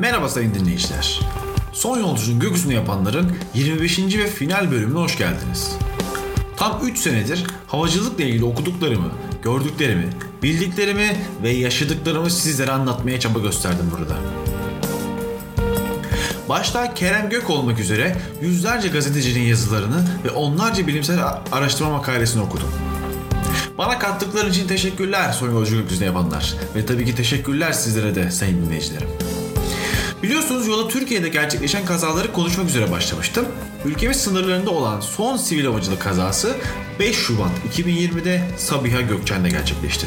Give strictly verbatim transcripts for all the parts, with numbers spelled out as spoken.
Merhaba sayın dinleyiciler. Son yolcunun gökyüzünü yapanların yirmi beşinci ve final bölümüne hoş geldiniz. Tam üç senedir havacılıkla ilgili okuduklarımı, gördüklerimi, bildiklerimi ve yaşadıklarımı sizlere anlatmaya çaba gösterdim burada. Başta Kerem Gök olmak üzere yüzlerce gazetecinin yazılarını ve onlarca bilimsel araştırma makalesini okudum. Bana kattıkları için teşekkürler son yolcu gökyüzüne yapanlar ve tabii ki teşekkürler sizlere de sayın dinleyicilerim. Biliyorsunuz yola Türkiye'de gerçekleşen kazaları konuşmak üzere başlamıştım. Ülkemiz sınırlarında olan son sivil havacılık kazası beş Şubat iki bin yirmide Sabiha Gökçen'de gerçekleşti.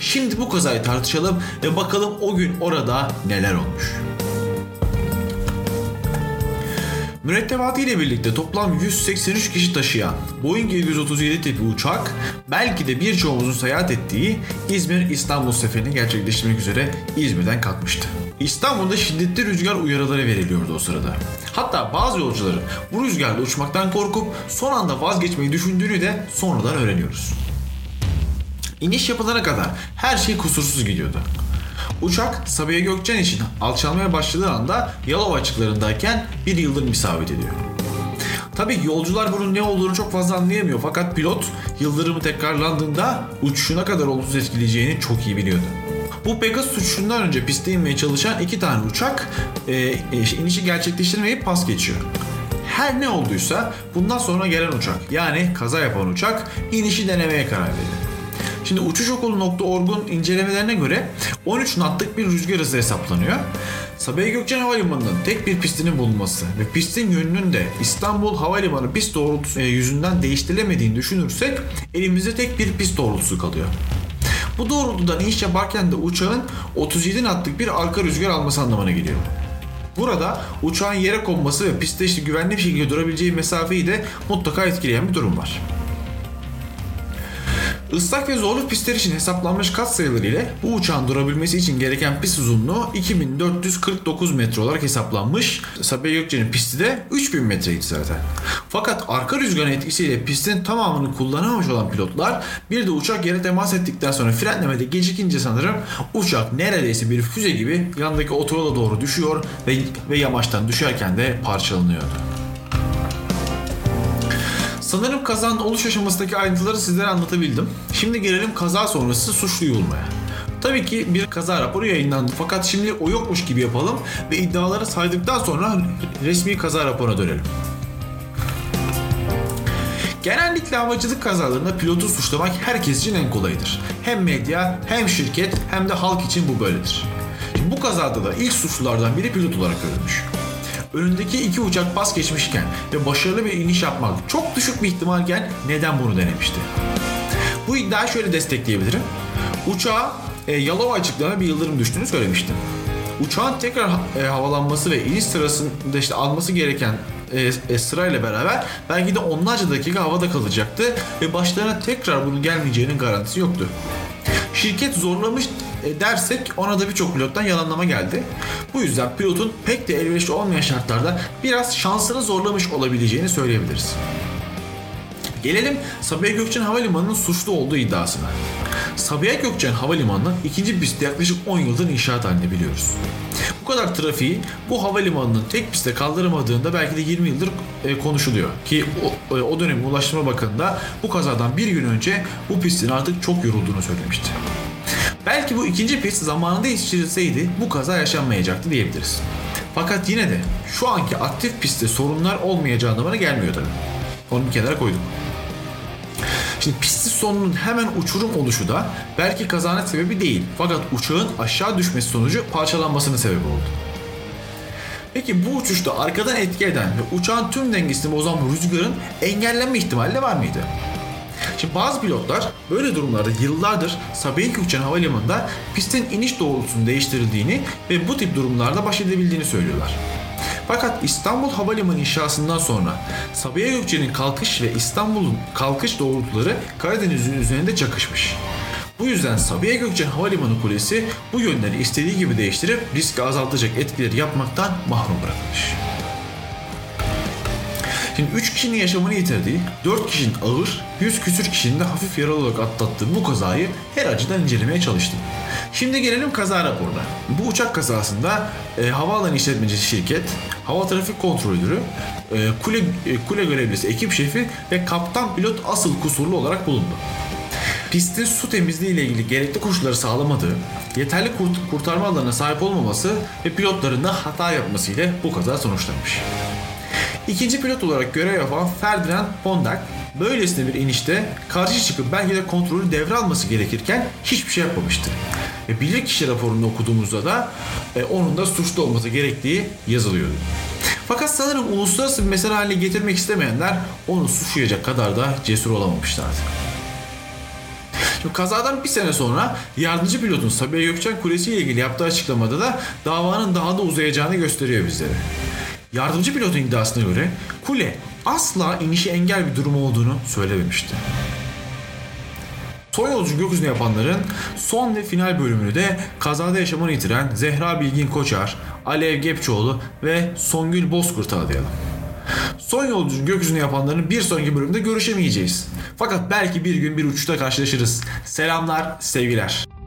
Şimdi bu kazayı tartışalım ve bakalım o gün orada neler olmuş. Mürettebatı ile birlikte toplam yüz seksen üç kişi taşıyan Boeing yedi yüz otuz yedi tipi uçak, belki de birçoğumuzun seyahat ettiği İzmir-İstanbul seferini gerçekleştirmek üzere İzmir'den kalkmıştı. İstanbul'da şiddetli rüzgar uyarıları veriliyordu o sırada. Hatta bazı yolcuların bu rüzgarla uçmaktan korkup son anda vazgeçmeyi düşündüğünü de sonradan öğreniyoruz. İniş yapılana kadar her şey kusursuz gidiyordu. Uçak Sabiha Gökçen için alçalmaya başladığı anda Yalova açıklarındayken bir yıldırım isabet ediyor. Tabii yolcular bunun ne olduğunu çok fazla anlayamıyor fakat pilot yıldırımı tekrarlandığında uçuşuna kadar olumsuz etkileyeceğini çok iyi biliyordu. Bu Pegasus uçuşundan önce piste inmeye çalışan iki tane uçak e, e, inişi gerçekleştirmeyip pas geçiyor. Her ne olduysa bundan sonra gelen uçak yani kaza yapan uçak inişi denemeye karar veriyor. Şimdi uçuşokulu nokta org'un incelemelerine göre on üç knot'lık bir rüzgar hızı hesaplanıyor. Sabiha Gökçen Havalimanı'nın tek bir pistinin bulunması ve pistin yönünün de İstanbul Havalimanı pist doğrultusu yüzünden değiştirilemediğini düşünürsek elimizde tek bir pist doğrultusu kalıyor. Bu doğrultudan iniş yaparken de uçağın otuz yedi knot'lık bir arka rüzgar alması anlamına geliyor. Burada uçağın yere konması ve pistte işte güvenli bir şekilde durabileceği mesafeyi de mutlaka etkileyen bir durum var. Islak ve zorlu pistler için hesaplanmış katsayıları ile bu uçağın durabilmesi için gereken pist uzunluğu iki bin dört yüz kırk dokuz metre olarak hesaplanmış. Sabiha Gökçen'in pisti de üç bin metreydi zaten. Fakat arka rüzgarın etkisiyle pistin tamamını kullanamamış olan pilotlar bir de uçak yere temas ettikten sonra frenlemede gecikince sanırım uçak neredeyse bir füze gibi yandaki otoyola doğru düşüyor ve, ve yamaçtan düşerken de parçalanıyordu. Sanırım kazanın oluş aşamasındaki ayrıntıları sizlere anlatabildim. Şimdi gelelim kaza sonrası suçluyu bulmaya. Tabii ki bir kaza raporu yayınlandı fakat şimdi o yokmuş gibi yapalım ve iddiaları saydıktan sonra resmi kaza raporuna dönelim. Genellikle havacılık kazalarında pilotu suçlamak herkes için en kolayıdır. Hem medya, hem şirket, hem de halk için bu böyledir. Şimdi bu kazada da ilk suçlulardan biri pilot olarak görülmüş. Önündeki iki uçak pas geçmişken ve başarılı bir iniş yapmak çok düşük bir ihtimalken neden bunu denemişti? Bu iddiayı şöyle destekleyebilirim. Uçağa e, Yalova açıklarına bir yıldırım düştüğünü söylemiştim. Uçağın tekrar e, havalanması ve iniş sırasında işte alması gereken e, e, sırayla beraber belki de onlarca dakika havada kalacaktı ve başlarına tekrar bunun gelmeyeceğinin garantisi yoktu. Şirket zorlamış dersek ona da birçok pilottan yalanlama geldi. Bu yüzden pilotun pek de elverişli olmayan şartlarda biraz şansını zorlamış olabileceğini söyleyebiliriz. Gelelim Sabiha Gökçen Havalimanı'nın suçlu olduğu iddiasına. Sabiha Gökçen Havalimanı'nın ikinci pisti yaklaşık on yıldır inşaat halinde biliyoruz. Bu kadar trafiği bu havalimanının tek pistte kaldıramadığında belki de yirmi yıldır konuşuluyor ki o, o dönemin Ulaştırma Bakanı da bu kazadan bir gün önce bu pistin artık çok yorulduğunu söylemişti. Belki bu ikinci pist zamanında işletilseydi bu kaza yaşanmayacaktı diyebiliriz. Fakat yine de şu anki aktif pistte sorunlar olmayacağı anlamına gelmiyor tabii. Onu bir kenara koydum. Şimdi pistin sonunun hemen uçurum oluşu da belki kazanın sebebi değil fakat uçağın aşağı düşmesi sonucu parçalanmasının sebebi oldu. Peki bu uçuşta arkadan etki eden ve uçağın tüm dengesini bozan bu rüzgarın engellenme ihtimali de var mıydı? Şimdi bazı pilotlar böyle durumlarda yıllardır Sabiha Gökçen Havalimanı'nda pistin iniş doğrultusunun değiştirildiğini ve bu tip durumlarda baş edebildiğini söylüyorlar. Fakat İstanbul Havalimanı inşasından sonra Sabiha Gökçen'in kalkış ve İstanbul'un kalkış doğrultuları Karadeniz'in üzerinde çakışmış. Bu yüzden Sabiha Gökçen Havalimanı Kulesi bu yönleri istediği gibi değiştirip riski azaltacak etkileri yapmaktan mahrum bırakılmış. Şimdi üç kişinin yaşamını yitirdiği, dört kişinin ağır, yüz küsür kişinin de hafif yaralı olarak atlattığı bu kazayı her açıdan incelemeye çalıştım. Şimdi gelelim kaza raporuna. Bu uçak kazasında e, havaalanı işletmecisi şirket, hava trafik kontrolörü, e, kule, e, kule görevlisi ekip şefi ve kaptan pilot asıl kusurlu olarak bulundu. Pistin su temizliği ile ilgili gerekli koşulları sağlamadığı, yeterli kurt- kurtarma alanına sahip olmaması ve pilotların da hata yapması ile bu kaza sonuçlanmış. İkinci pilot olarak görev yapan Ferdinand Fondack, böylesine bir inişte karşı çıkıp belki de kontrolü devralması gerekirken hiçbir şey yapmamıştı. Ve bilirkişi raporunu okuduğumuzda da e, onun da suçlu olması gerektiği yazılıyordu. Fakat sanırım uluslararası bir mesele haline getirmek istemeyenler onu suçlayacak kadar da cesur olamamışlardı. Şimdi kazadan bir sene sonra yardımcı pilotun Sabiha Gökçen Kulesi ile ilgili yaptığı açıklamada da davanın daha da uzayacağını gösteriyor bizlere. Yardımcı pilotun iddiasına göre kule asla inişi engel bir durum olduğunu söylememişti. Son yolcu gökyüzüne yapanların son ve final bölümünü de kazada yaşamını yitiren Zehra Bilgin Koçar, Alev Gepçoğlu ve Songül Bozkurt'a adayalım. Son yolcunun gökyüzünü yapanların bir sonraki bölümde görüşemeyeceğiz. Fakat belki bir gün bir uçuşta karşılaşırız. Selamlar, sevgiler.